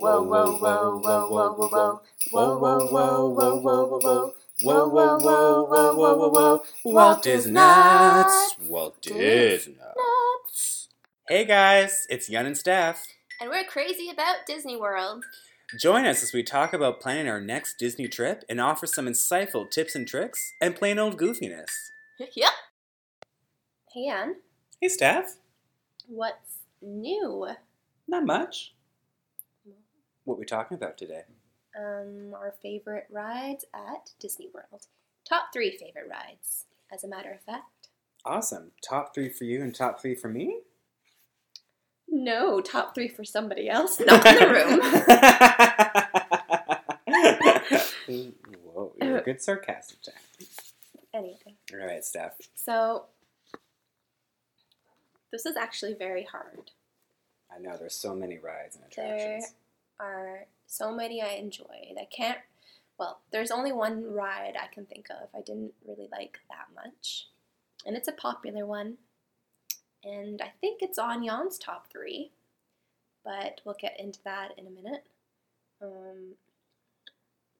Whoa, whoa, whoa, whoa, whoa, whoa, whoa. Whoa, whoa, whoa, whoa, whoa, whoa, whoa. Whoa, whoa, whoa, whoa, whoa, whoa, whoa. Walt Disney Nuts. Walt Disney Nuts. Hey guys, it's Yun and Steph. And we're crazy about Disney World. Join us as we talk about planning our next Disney trip and offer some insightful tips and tricks and plain old goofiness. Yep. Hey, Ann. Hey, Steph. What's new? Not much. What are we talking about today? Our favorite rides at Disney World. Top 3 favorite rides, as a matter of fact. Awesome. Top 3 for you and top 3 for me? No, top 3 for somebody else, not in the room. Whoa, you're a good sarcasm time. Anything. All right, Steph. So, this is actually very hard. I know, there's so many rides and attractions. There are so many I enjoyed. There's only one ride I can think of I didn't really like that much. And it's a popular one. And I think it's on Yon's top 3, but we'll get into that in a minute.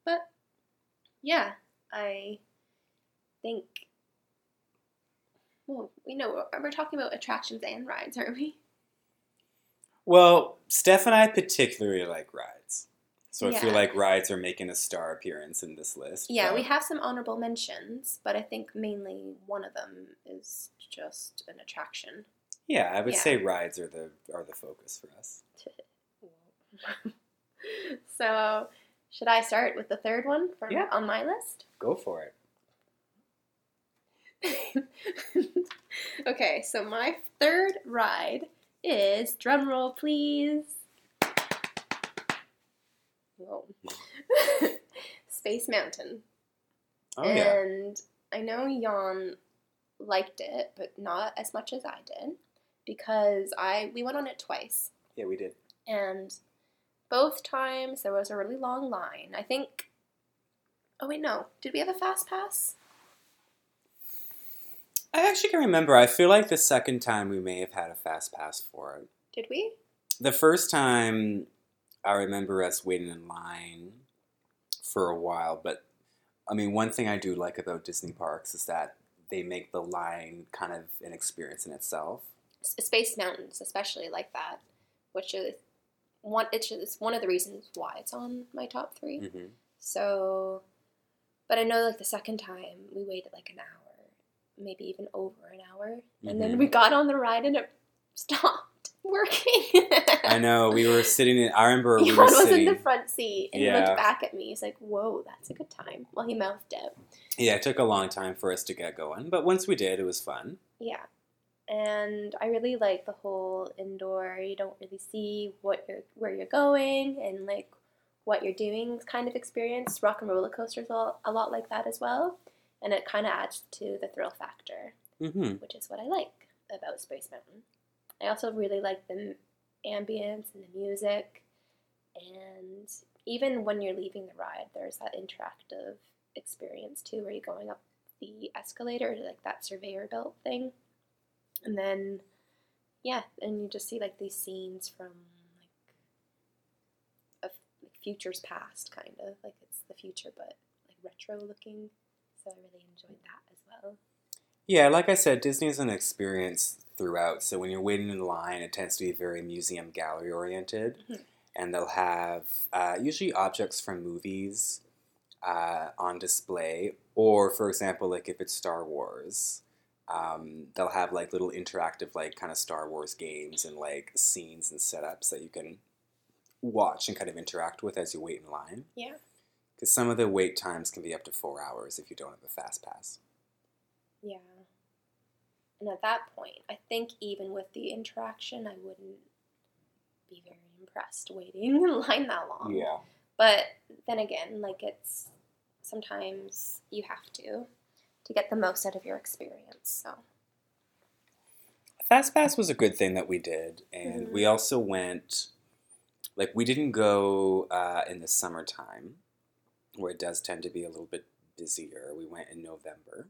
But yeah, I think, well, we know we're talking about attractions and rides, aren't we? Well, Steph and I particularly like rides, so I feel like rides are making a star appearance in this list. Yeah, we have some honorable mentions, but I think mainly one of them is just an attraction. Yeah, I would say rides are the focus for us. So, should I start with the third one on my list? Go for it. Okay, so my third ride is, drumroll please, whoa, Space Mountain. Oh, and I know Jan liked it, but not as much as I did, because we went on it twice. Yeah, we did. And both times there was a really long line. I think, did we have a fast pass? I actually can remember. I feel like the second time we may have had a fast pass for it. Did we? The first time, I remember us waiting in line for a while. But, I mean, one thing I do like about Disney parks is that they make the line kind of an experience in itself. Space Mountain's especially like that, which is one of the reasons why it's on my top 3. Mm-hmm. So, but I know, like, the second time we waited like an hour. Maybe even over an hour, and then we got on the ride and it stopped working. I know, we were sitting in, I remember we were sitting. He was in the front seat, and he looked back at me, he's like, whoa, that's a good time, while he mouthed it. Yeah, it took a long time for us to get going, but once we did, it was fun. Yeah, and I really like the whole indoor, you don't really see where you're going, and like what you're doing kind of experience. Rock and Roller Coaster is a lot like that as well. And it kind of adds to the thrill factor, which is what I like about Space Mountain. I also really like the ambience and the music. And even when you're leaving the ride, there's that interactive experience, too, where you're going up the escalator, like that surveyor belt thing. And then, and you just see, like, these scenes from, like, future's past, kind of. Like, it's the future, but, like, retro-looking. So I really enjoyed that as well. Yeah, like I said, Disney is an experience throughout. So when you're waiting in line, it tends to be very museum gallery oriented. Mm-hmm. And they'll have usually objects from movies on display. Or, for example, like if it's Star Wars, they'll have like little interactive like kind of Star Wars games and like scenes and setups that you can watch and kind of interact with as you wait in line. Yeah. Because some of the wait times can be up to 4 hours if you don't have a fast pass. Yeah. And at that point, I think even with the interaction, I wouldn't be very impressed waiting in line that long. Yeah. But then again, like it's sometimes you have to get the most out of your experience. So fast pass was a good thing that we did. And we also went, like we didn't go in the summertime, where it does tend to be a little bit busier. We went in November.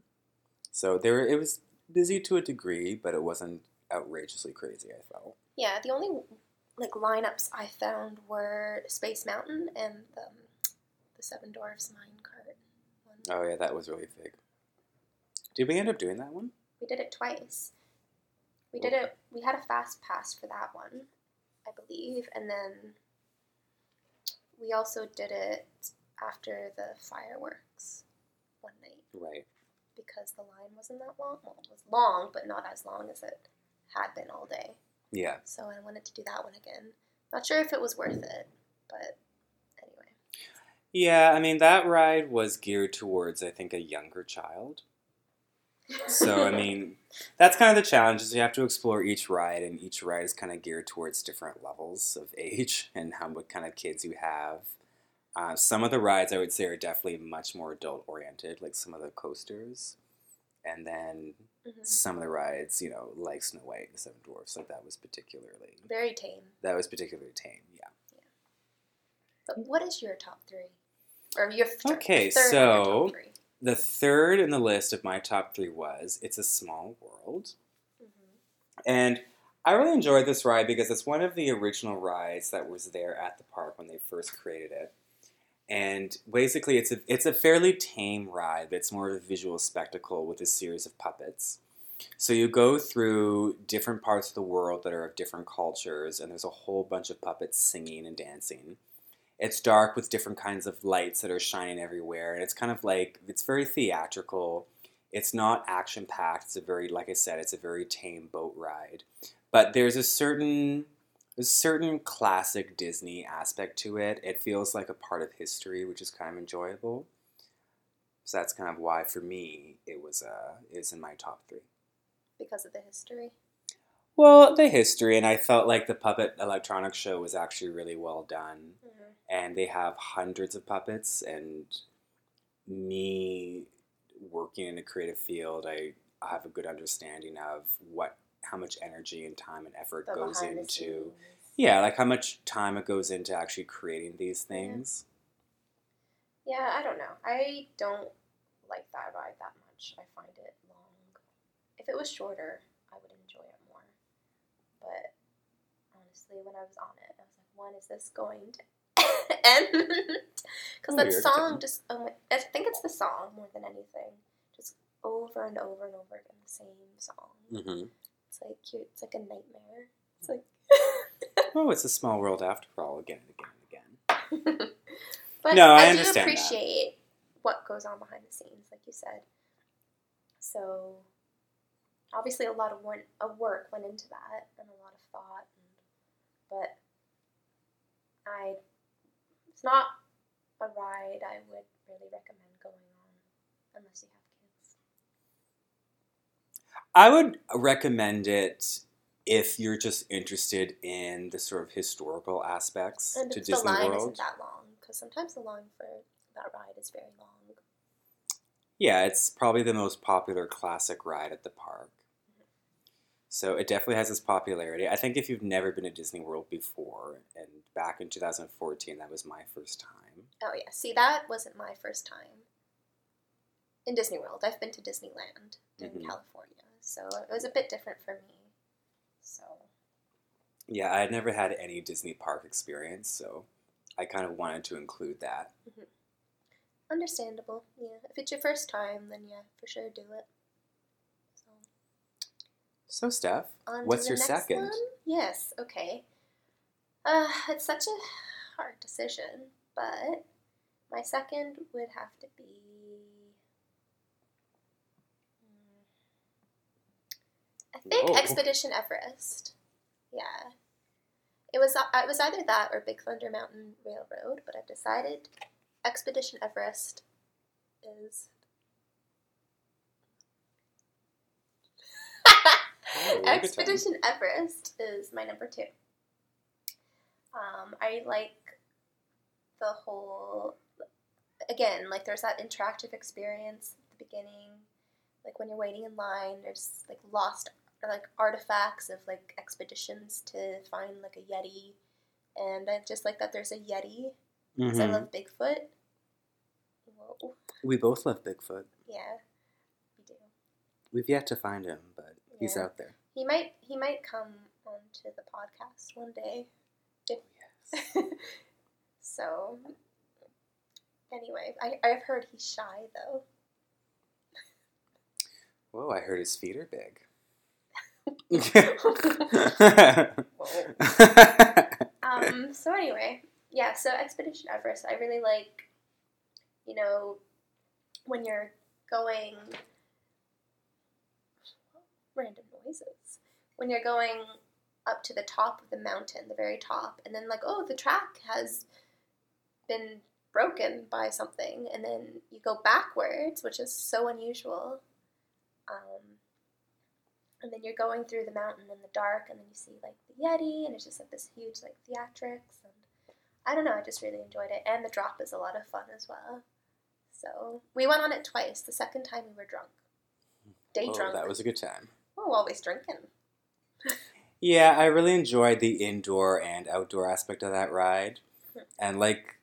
So it was busy to a degree, but it wasn't outrageously crazy, I felt. Yeah, the only like lineups I found were Space Mountain and the Seven Dwarfs minecart one. Oh yeah, that was really big. Did we end up doing that one? We did it twice. We did it. We had a fast pass for that one, I believe, and then we also did it after the fireworks one night. Right. Because the line wasn't that long. Well, it was long, but not as long as it had been all day. Yeah. So I wanted to do that one again. Not sure if it was worth it, but anyway. Yeah, I mean, that ride was geared towards, I think, a younger child. So, I mean, that's kind of the challenge is you have to explore each ride, and each ride is kind of geared towards different levels of age and what kind of kids you have. Some of the rides, I would say, are definitely much more adult-oriented, like some of the coasters. And then some of the rides, you know, like Snow White and the Seven Dwarfs, like that was particularly... Very tame. That was particularly tame, yeah. But what is your top three? Or your third so... Your top three? The third in the list of my top three was It's a Small World. Mm-hmm. And I really enjoyed this ride because it's one of the original rides that was there at the park when they first created it. And basically, it's a fairly tame ride, but it's more of a visual spectacle with a series of puppets. So you go through different parts of the world that are of different cultures, and there's a whole bunch of puppets singing and dancing. It's dark with different kinds of lights that are shining everywhere. And it's kind of like, it's very theatrical. It's not action-packed. It's a very, like I said, it's a very tame boat ride. But there's a certain classic Disney aspect to it. It feels like a part of history, which is kind of enjoyable. So that's kind of why, for me, it's in my top three. Because of the history? Well, the history, and I felt like the puppet electronics show was actually really well done. Mm-hmm. And they have hundreds of puppets, and me working in a creative field, I have a good understanding of how much energy and time and effort goes into... Yeah, like how much time it goes into actually creating these things. Yeah, I don't know. I don't like that ride that much. I find it long. If it was shorter, I would enjoy it. But honestly, when I was on it, I was like, when is this going to end? Because that song just, I think it's the song more than anything. Just over and over and over again, the same song. Mm-hmm. It's like cute. It's like a nightmare. It's like... Oh, it's a small world after all, again and again and again. But no, I understand that. I do appreciate what goes on behind the scenes, like you said. So... Obviously, a lot of work went into that, and a lot of thought, but it's not a ride I would really recommend going on, unless you have kids. I would recommend it if you're just interested in the sort of historical aspects to Disney World. And the line isn't that long, because sometimes the line for that ride is very long. Yeah, it's probably the most popular classic ride at the park. So it definitely has its popularity. I think if you've never been to Disney World before, and back in 2014, that was my first time. Oh, yeah. See, that wasn't my first time in Disney World. I've been to Disneyland in California, so it was a bit different for me. So. Yeah, I had never had any Disney park experience, so I kind of wanted to include that. Mm-hmm. Understandable, yeah. If it's your first time, then yeah, for sure do it. So Steph, what's your second? One? Yes, okay. It's such a hard decision, but my second would have to be... I think Expedition Everest. Yeah. It was either that or Big Thunder Mountain Railroad, but I've decided... Expedition Everest is... Expedition Everest is my number two. I like the whole... Again, like there's that interactive experience at the beginning. Like when you're waiting in line, there's like lost like artifacts of like expeditions to find like a Yeti. And I just like that there's a Yeti. Because I love Bigfoot. Whoa. We both love Bigfoot. Yeah, we do. We've yet to find him, but he's out there. He might come onto the podcast one day. So, anyway, I've heard he's shy, though. Whoa, I heard his feet are big. So anyway, yeah, so Expedition Everest, I really like, you know, when you're going, random noises, when you're going up to the top of the mountain, the very top, and then like, oh, the track has been broken by something, and then you go backwards, which is so unusual, and then you're going through the mountain in the dark, and then you see, like, the Yeti, and it's just, like, this huge, like, theatrics, and I don't know, I just really enjoyed it, and the drop is a lot of fun as well. So, we went on it twice. The second time we were drunk. Day drunk. That was a good time. Oh, always drinking. Yeah, I really enjoyed the indoor and outdoor aspect of that ride, and, like,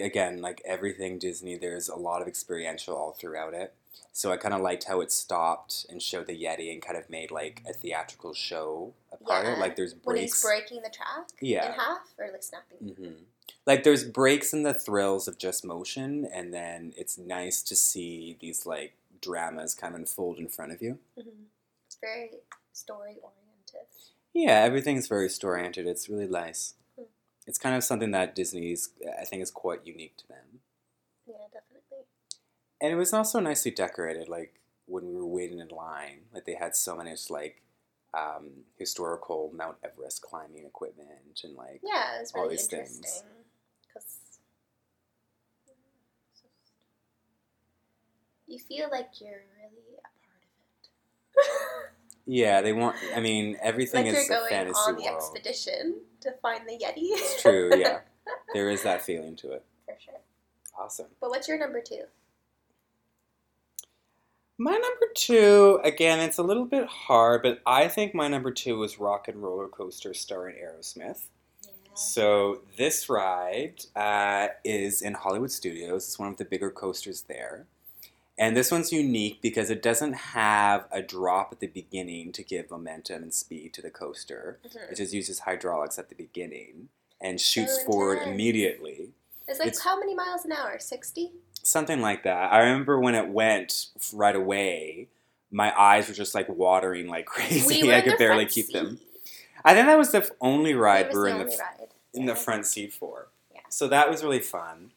again, everything Disney, there's a lot of experiential all throughout it. So I kind of liked how it stopped and showed the Yeti and kind of made, like, a theatrical show apart. Yeah. Like, there's breaks. When he's breaking the track in half or, like, snapping. Mm-hmm. Like, there's breaks in the thrills of just motion, and then it's nice to see these, like, dramas kind of unfold in front of you. Mm-hmm. It's very story-oriented. Yeah, everything's very story-oriented. It's really nice. Mm-hmm. It's kind of something that Disney's, I think, is quite unique to them. Yeah, definitely. And it was also nicely decorated, like, when we were waiting in line. Like, they had so many, like, historical Mount Everest climbing equipment and, like, yeah, it was really all these interesting things. Because you feel like you're really a part of it. Yeah, they want, I mean, everything like is a fantasy world. Like you're going on the expedition to find the Yeti. It's true, yeah. There is that feeling to it. For sure. Awesome. But what's your number two? My number two, again, it's a little bit hard, but I think my number two was Rock and Roller Coaster starring Aerosmith. Yeah. So this ride is in Hollywood Studios. It's one of the bigger coasters there. And this one's unique because it doesn't have a drop at the beginning to give momentum and speed to the coaster. Mm-hmm. It just uses hydraulics at the beginning and shoots forward immediately. It's like how many miles an hour? 60? Something like that. I remember when it went right away, my eyes were just, like, watering like crazy. I could barely keep them. I think that was the only ride we were in the front seat for. Yeah. So that was really fun.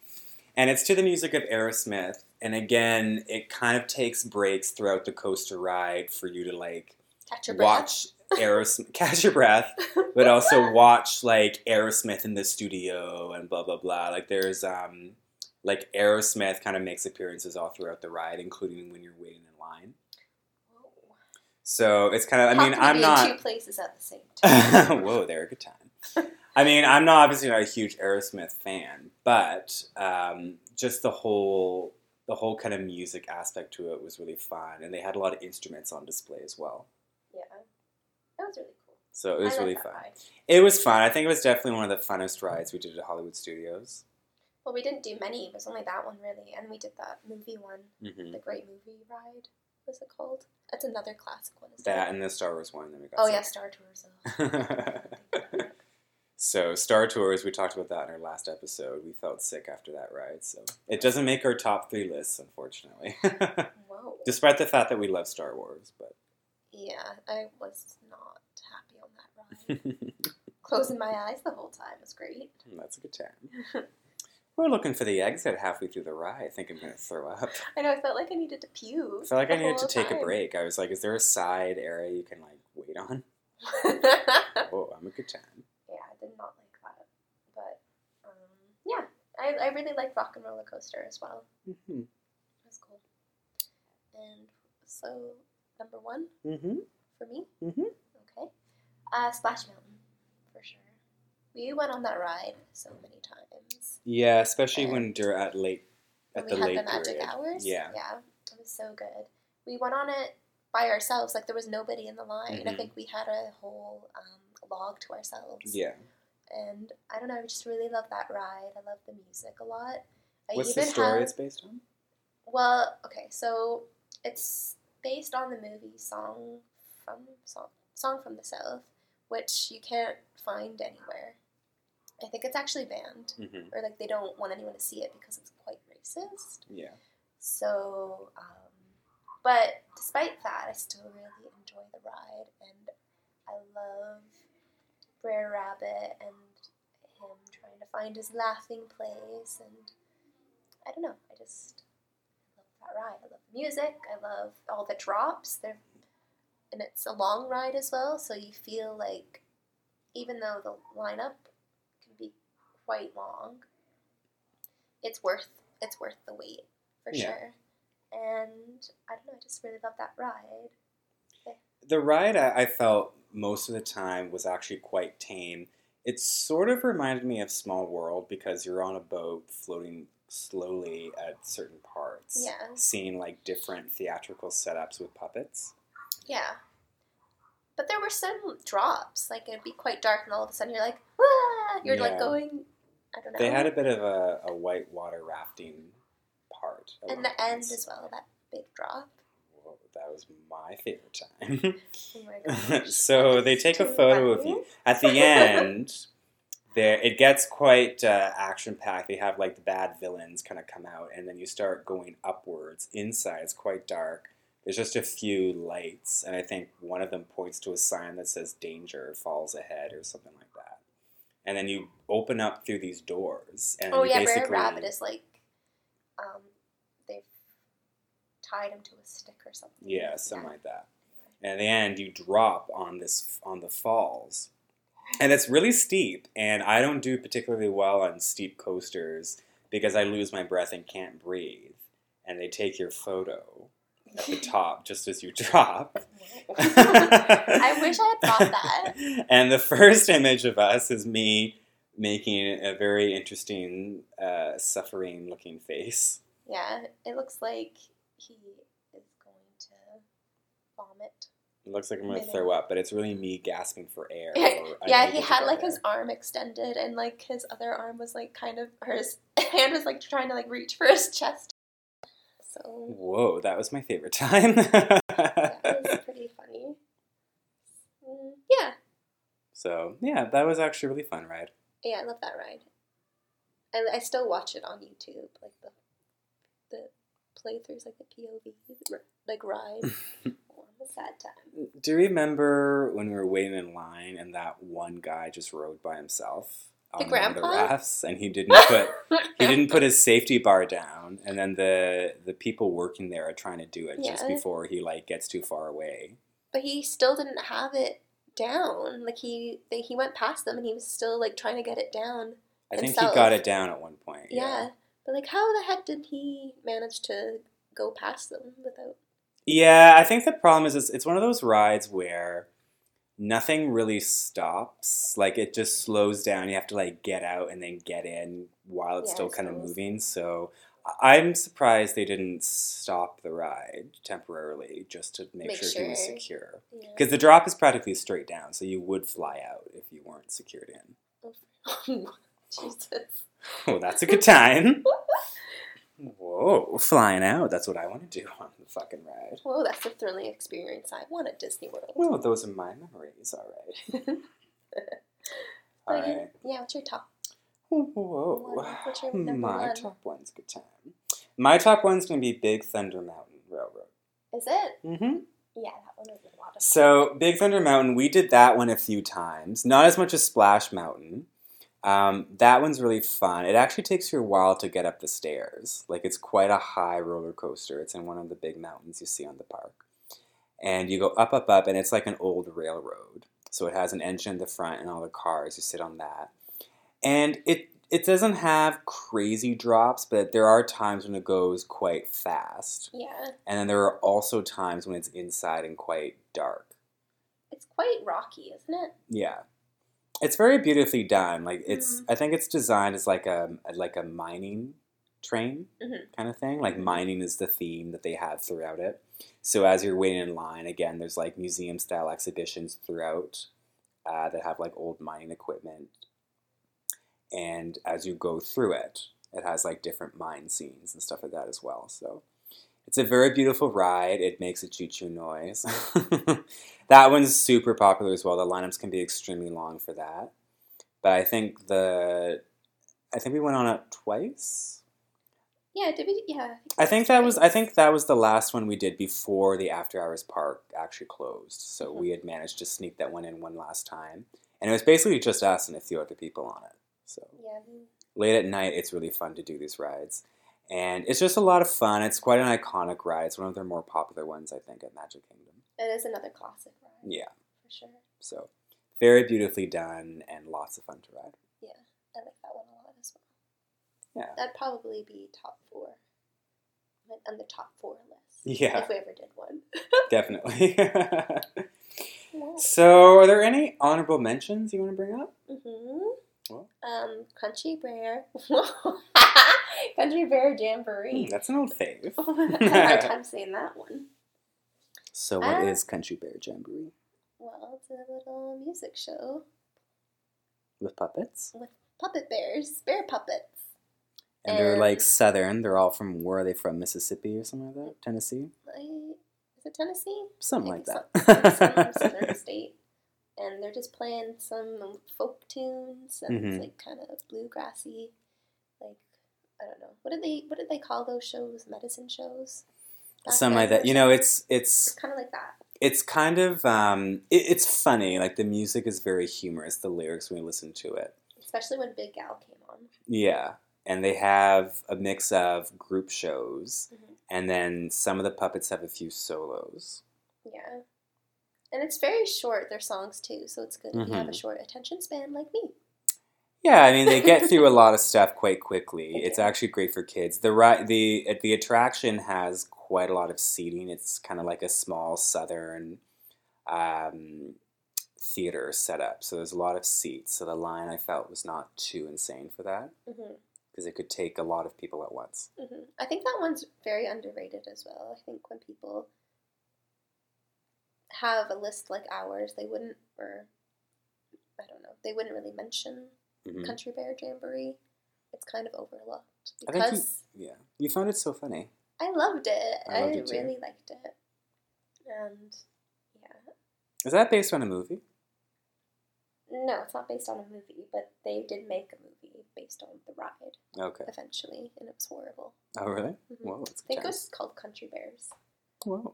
And it's to the music of Aerosmith. And, again, it kind of takes breaks throughout the coaster ride for you to, like, watch Aerosmith. Catch your breath. But also watch, like, Aerosmith in the studio and blah, blah, blah. Like, there's... Like, Aerosmith kind of makes appearances all throughout the ride, including when you're waiting in line. Whoa. So, it's kind of, I'm not... in two places at the same time. Whoa, they're a good time. I mean, I'm not obviously not a huge Aerosmith fan, but just the whole kind of music aspect to it was really fun. And they had a lot of instruments on display as well. Yeah. That was really cool. So, it was really fun. Ride. It was fun. I think it was definitely one of the funnest rides we did at Hollywood Studios. Well, we didn't do many. It was only that one, really. And we did that movie one, the Great Movie Ride, was it called? That's another classic one. That and the Star Wars one. Then we got yeah, Star Tours. So, Star Tours, we talked about that in our last episode. We felt sick after that ride. So, it doesn't make our top three lists, unfortunately. Whoa. Despite the fact that we love Star Wars. But yeah, I was not happy on that ride. Closing my eyes the whole time was great. That's a good time. We're looking for the exit halfway through the ride. I think I'm going to throw up. I know. I felt like I needed to puke. I felt like I needed to take a break. I was like, is there a side area you can, like, wait on? Oh, I'm a good time. Yeah, I did not like that. But, yeah, I really like Rock and Roller Coaster as well. Mm-hmm. That's cool. And so, number one for me? Mm-hmm. Okay. Splash Mountain, for sure. We went on that ride so many times. Yeah, especially when you're at the magic hours. Yeah. Yeah, it was so good. We went on it by ourselves. Like, there was nobody in the line. Mm-hmm. I think we had a whole log to ourselves. Yeah. And, I don't know, I just really love that ride. I love the music a lot. What's the story it's based on? Well, okay, so it's based on the movie Song from the South, which you can't find anywhere. I think it's actually banned. Mm-hmm. Or, like, they don't want anyone to see it because it's quite racist. Yeah. So, but despite that, I still really enjoy the ride, and I love Brer Rabbit and him trying to find his laughing place, and I don't know, I just love that ride. I love the music, I love all the drops, and it's a long ride as well, so you feel like, even though the lineup can be quite long, it's worth the wait, for sure. And, I don't know, I just really love that ride. Okay. The ride, I felt, most of the time, was actually quite tame. It sort of reminded me of Small World, because you're on a boat floating slowly at certain parts. Yeah. Seeing, like, different theatrical setups with puppets. Yeah. But there were some drops. Like, it'd be quite dark, and all of a sudden you're like, ah! You're, like, going, I don't know. They had a bit of a whitewater rafting part. And the end as well, that big drop. Whoa, that was my favorite time. Oh my gosh. So they take a photo of you. At the end, there it gets quite action-packed. They have, like, the bad villains kind of come out, and then you start going upwards. Inside, it's quite dark. There's just a few lights, and I think one of them points to a sign that says danger falls ahead or something like that. And then you open up through these doors. And Brer Rabbit is like, they've tied him to a stick or something. Yeah, something like that. And at the end, you drop on the falls. And it's really steep, and I don't do particularly well on steep coasters because I lose my breath and can't breathe. And they take your photo at the top just as you drop. I wish I had thought that. And the first image of us is me making a very interesting, suffering-looking face. Yeah, it looks like he is going to vomit. It looks like I'm going to throw up, but it's really me gasping for air. Yeah, he had, like, his arm extended, and, like, his other arm was, like, kind of, or his hand was, like, trying to, like, reach for his chest. So. Whoa, that was my favorite time. That was pretty funny. Yeah. So, yeah, that was actually a really fun ride. Yeah, I love that ride. I still watch it on YouTube, like the playthroughs, like the POV, like ride. Oh, the sad time. Do you remember when we were waiting in line and that one guy just rode by himself on one of the rafts, and he didn't put his safety bar down, and then the people working there are trying to do it just before he, like, gets too far away. But he still didn't have it down. Like, he went past them, and he was still, like, trying to get it down. I think he got it down at one point. Yeah. But, like, how the heck did he manage to go past them without... Yeah, I think the problem is it's one of those rides where nothing really stops. Like, it just slows down. You have to, like, get out and then get in while it's still kind of moving. So I'm surprised they didn't stop the ride temporarily just to make sure he was secure. Because the drop is practically straight down, so you would fly out if you weren't secured in. Jesus. Oh, that's a good time. Whoa, flying out. That's what I want to do on the fucking ride. Whoa, that's a thrilling experience I want at Disney World. Well, those are my memories, alright. Alright. Yeah, what's your top? Whoa. What's your number one? My top one's a good time. My top one's going to be Big Thunder Mountain Railroad. Is it? Mm-hmm. Yeah, that one was a lot of fun. So, Big Thunder Mountain, we did that one a few times. Not as much as Splash Mountain. That one's really fun. It actually takes you a while to get up the stairs. Like, it's quite a high roller coaster. It's in one of the big mountains you see on the park. And you go up, and it's like an old railroad. So it has an engine in the front and all the cars. You sit on that. And it doesn't have crazy drops, but there are times when it goes quite fast. Yeah. And then there are also times when it's inside and quite dark. It's quite rocky, isn't it? Yeah. It's very beautifully done. Like, it's, I think it's designed as like a mining train kind of thing. Like, mining is the theme that they have throughout it. So as you're waiting in line, again, there's, like, museum style exhibitions throughout that have, like, old mining equipment. And as you go through it, it has, like, different mine scenes and stuff like that as well. So it's a very beautiful ride. It makes a choo-choo noise. That one's super popular as well. The lineups can be extremely long for that. But I think we went on it twice. Yeah, did we? Yeah. I think that was the last one we did before the After Hours Park actually closed. So we had managed to sneak that one in one last time, and it was basically just us and a few other people on it. So yeah. Late at night, it's really fun to do these rides, and it's just a lot of fun. It's quite an iconic ride. It's one of their more popular ones, I think, at Magic Kingdom. It is another classic ride. Yeah, for sure. So very beautifully done and lots of fun to ride. Yeah, I like that one a lot as well. Yeah. That'd probably be top four. Like on the top four list. Yeah. If we ever did one. Definitely. Yeah. So, are there any honorable mentions you want to bring up? Mm-hmm. What? Country Bear Jamboree. That's an old fave. I had a hard time saying that one. So, what is Country Bear Jamboree? Well, it's a little music show. With puppets? With puppet bears. Bear puppets. And they're like southern. They're all from, where are they from? Mississippi or something like that? Tennessee? Is it Tennessee? Something like that. Some southern state. And they're just playing some folk tunes and it's like kind of bluegrassy. Like, I don't know. What did they call those shows? Medicine shows? Something like that. You know, it's kind of like that. It's kind of, it's funny. Like, the music is very humorous, the lyrics when you listen to it. Especially when Big Gal came on. Yeah. And they have a mix of group shows, and then some of the puppets have a few solos. Yeah. And it's very short, their songs, too, so it's good if you have a short attention span like me. Yeah, I mean, they get through a lot of stuff quite quickly. Okay. It's actually great for kids. The attraction has quite a lot of seating. It's kind of like a small southern theater setup, so there's a lot of seats. So the line, I felt, was not too insane for that. Mm-hmm. Because it could take a lot of people at once. Mm-hmm. I think that one's very underrated as well. I think when people have a list like ours, they wouldn't really mention Country Bear Jamboree. It's kind of overlooked. Because you found it so funny. I loved it. I really liked it. And, yeah. Is that based on a movie? No, it's not based on a movie, but they did make a movie based on the ride. Okay. Eventually, and it was horrible. Oh, really? Mm-hmm. Whoa, that's I think it was called Country Bears. Whoa.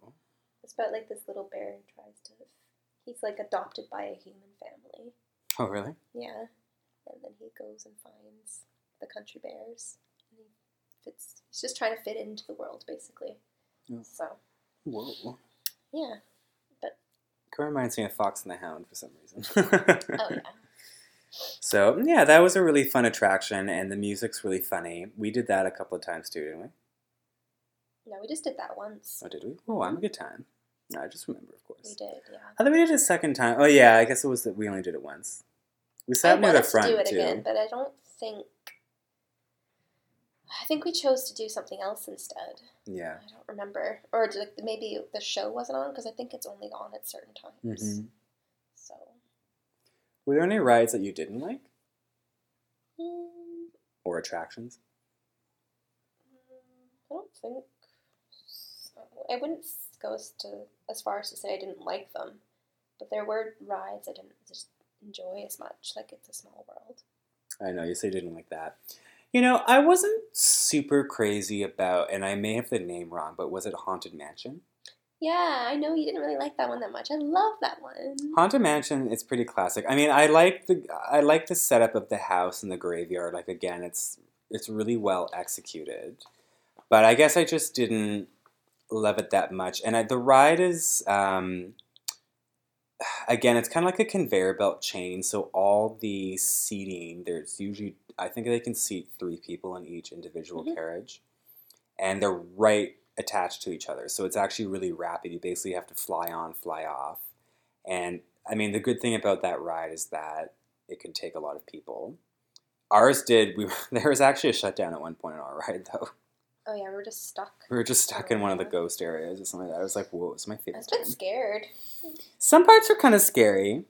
It's about, like, this little bear he's, like, adopted by a human family. Oh, really? Yeah. And then he goes and finds the country bears. And he's just trying to fit into the world, basically. Oh. So. Whoa. Yeah. It reminds me of Fox and the Hound for some reason. Oh, yeah. So, yeah, that was a really fun attraction, and the music's really funny. We did that a couple of times, too, didn't we? No, we just did that once. Oh, did we? Oh, I'm a good time. No, I just remember, of course. We did, yeah. I thought we did it a second time. Oh, yeah, I guess it was that we only did it once. We sat near the front, too. I wanted to do it again, but I don't think... I think we chose to do something else instead. Yeah. I don't remember. Or like maybe the show wasn't on, because I think it's only on at certain times. Mm-hmm. So. Were there any rides that you didn't like? Or attractions? I don't think so. I wouldn't go as far as to say I didn't like them. But there were rides I didn't just enjoy as much. Like It's a Small World. I know. You say you didn't like that. You know, I wasn't super crazy about, and I may have the name wrong, but was it Haunted Mansion? Yeah, I know you didn't really like that one that much. I love that one. Haunted Mansion is pretty classic. I mean, I like the setup of the house and the graveyard. Like, again, it's really well executed. But I guess I just didn't love it that much. And the ride is, again, it's kind of like a conveyor belt chain. So all the seating, there's usually... I think they can seat 3 people in each individual carriage, and they're right attached to each other. So it's actually really rapid. You basically have to fly on, fly off. And I mean, the good thing about that ride is that it can take a lot of people. Ours did. There was actually a shutdown at one point on our ride, though. Oh, yeah. We were just stuck. We were just stuck in one of the ghost areas or something like that. I was like, whoa, it's my favorite. I was a bit scared. Some parts were kind of scary.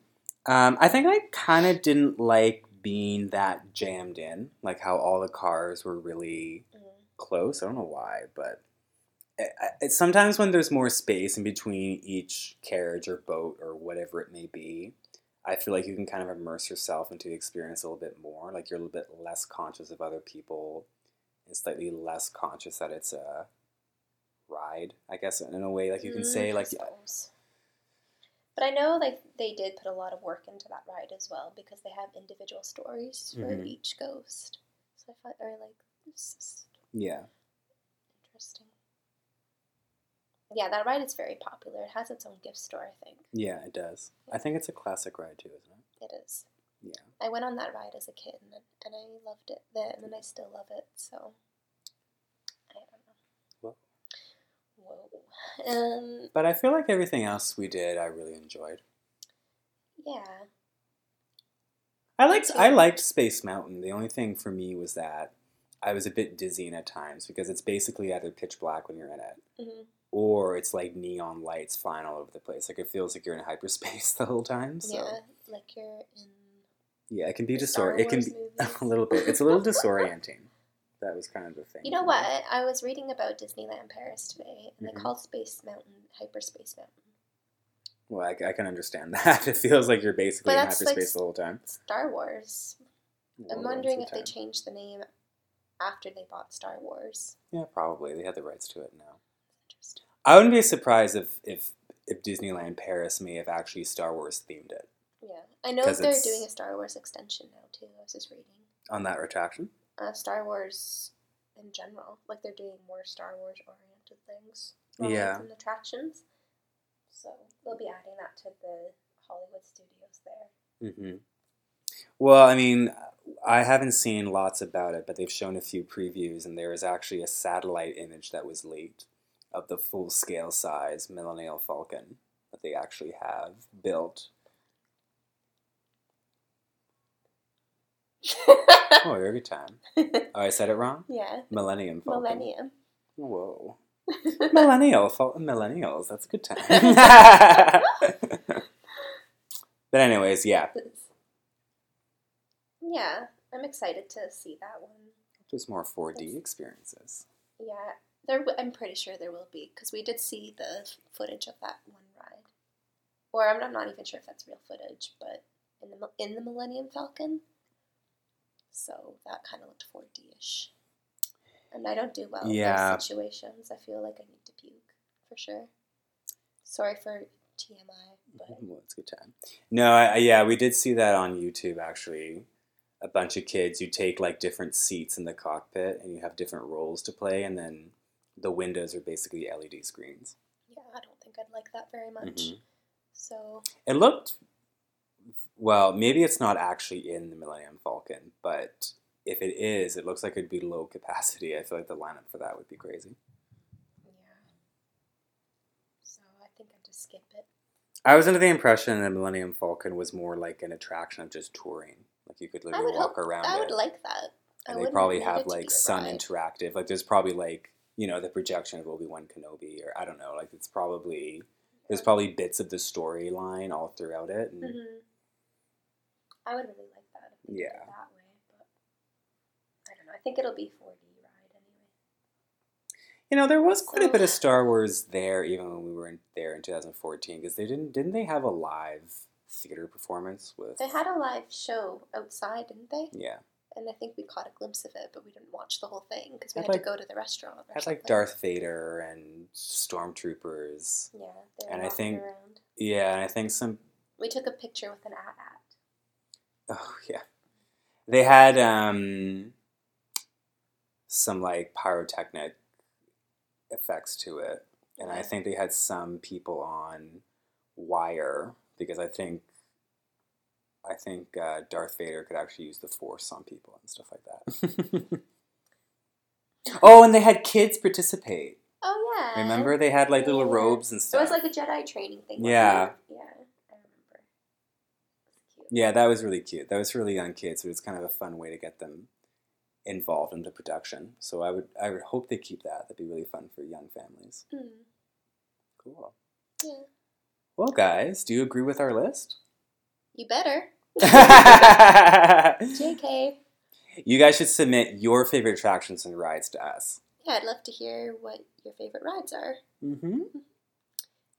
I think I kind of didn't like being that jammed in, like how all the cars were really close. I don't know why, but it sometimes when there's more space in between each carriage or boat or whatever it may be, I feel like you can kind of immerse yourself into the experience a little bit more. Like, you're a little bit less conscious of other people and slightly less conscious that it's a ride, I guess, in a way. Like, you can say, like... Yeah. But I know, like, they did put a lot of work into that ride as well, because they have individual stories for each ghost. So I thought, or, like, this is... Yeah. Interesting. Yeah, that ride is very popular. It has its own gift store, I think. Yeah, it does. Yeah. I think it's a classic ride, too, isn't it? It is. Yeah. I went on that ride as a kid, and I loved it then, and I still love it, so... I don't know. Well. Whoa. But I feel like everything else we did, I really enjoyed. Yeah. I liked Space Mountain. The only thing for me was that I was a bit dizzy at times, because it's basically either pitch black when you're in it. Mm-hmm. Or it's like neon lights flying all over the place. Like, it feels like you're in hyperspace the whole time. So. Yeah, like you're in. Yeah, it can be disorienting. It can be a little bit. It's a little disorienting. That was kind of the thing. You know what? Me. I was reading about Disneyland Paris today, and they call Space Mountain Hyperspace Mountain. Well, I can understand that. It feels like you're basically in hyperspace like the whole time. Star Wars. I'm wondering if they changed the name after they bought Star Wars. Yeah, probably. They had the rights to it now. I wouldn't be surprised if Disneyland Paris may have actually Star Wars themed it. Yeah. I know they're doing a Star Wars extension now, too. I was just reading. On that attraction? Star Wars in general. Like, they're doing more Star Wars-oriented things. Yeah. And attractions. So, they'll be adding that to the Hollywood studios there. Mm-hmm. Well, I mean, I haven't seen lots about it, but they've shown a few previews, and there was actually a satellite image that was leaked of the full-scale size Millennium Falcon that they actually have built. Oh, every time. Oh, I said it wrong? Yeah. Millennium Falcon. Millennium. Whoa. Millennials, that's a good time. But anyways, yeah. Yeah, I'm excited to see that one. Just more 4D experiences. Yeah. I'm pretty sure there will be, because we did see the footage of that one ride. Or I'm not even sure if that's real footage, but in the Millennium Falcon. So that kind of looked 4D-ish. And I don't do well in those situations. I feel like I need to puke, for sure. Sorry for TMI. But... Well, it's a good time. No, we did see that on YouTube, actually. A bunch of kids, you take, like, different seats in the cockpit, and you have different roles to play, and then... The windows are basically LED screens. Yeah, I don't think I'd like that very much. Mm-hmm. So it looked, well, maybe it's not actually in the Millennium Falcon, but if it is, it looks like it'd be low capacity. I feel like the lineup for that would be crazy. Yeah. So I think I'd just skip it. I was under the impression that Millennium Falcon was more like an attraction of just touring. Like, you could literally walk around it. I would like that. And they probably have, like, some interactive. Like, there's probably, like... You know, the projection of Obi-Wan Kenobi, or I don't know, like, it's probably, there's probably bits of the storyline all throughout it. And I would really like that if they did it that way, but I don't know. I think it'll be 4D ride anyway. You know, there was quite a bit of Star Wars there, even when we were there in 2014, because they didn't they have a live theater performance with... They had a live show outside, didn't they? Yeah. And I think we caught a glimpse of it, but we didn't watch the whole thing because we had to go to the restaurant. Or had something. Like Darth Vader and stormtroopers. Yeah, they were walking around. Yeah, and I think some. We took a picture with an at. Oh yeah, they had some like pyrotechnic effects to it, and I think they had some people on wire because I think Darth Vader could actually use the Force on people and stuff like that. Oh, and they had kids participate. Oh, yeah. Remember? They had, like, little robes and stuff. It was like a Jedi training thing. Yeah. Yeah, I remember. Cute. Yeah, that was really cute. That was for really young kids, so it's kind of a fun way to get them involved in the production. So I would hope they keep that. That'd be really fun for young families. Mm. Cool. Yeah. Well, guys, do you agree with our list? You better. JK. You guys should submit your favorite attractions and rides to us. Yeah, I'd love to hear what your favorite rides are. Mm-hmm.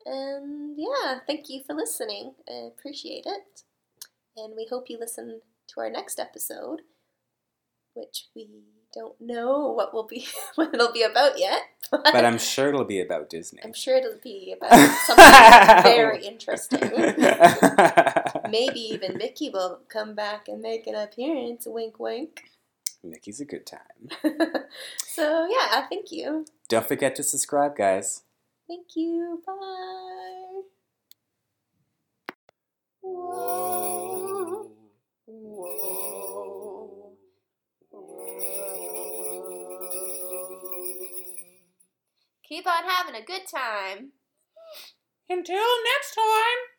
And yeah, thank you for listening. I appreciate it. And we hope you listen to our next episode, which we don't know what it'll be about yet. But I'm sure it'll be about Disney. I'm sure it'll be about something very interesting. Maybe even Mickey will come back and make an appearance. Wink, wink. Mickey's a good time. So, yeah, thank you. Don't forget to subscribe, guys. Thank you. Bye. Whoa. Whoa. Whoa. Keep on having a good time. Until next time.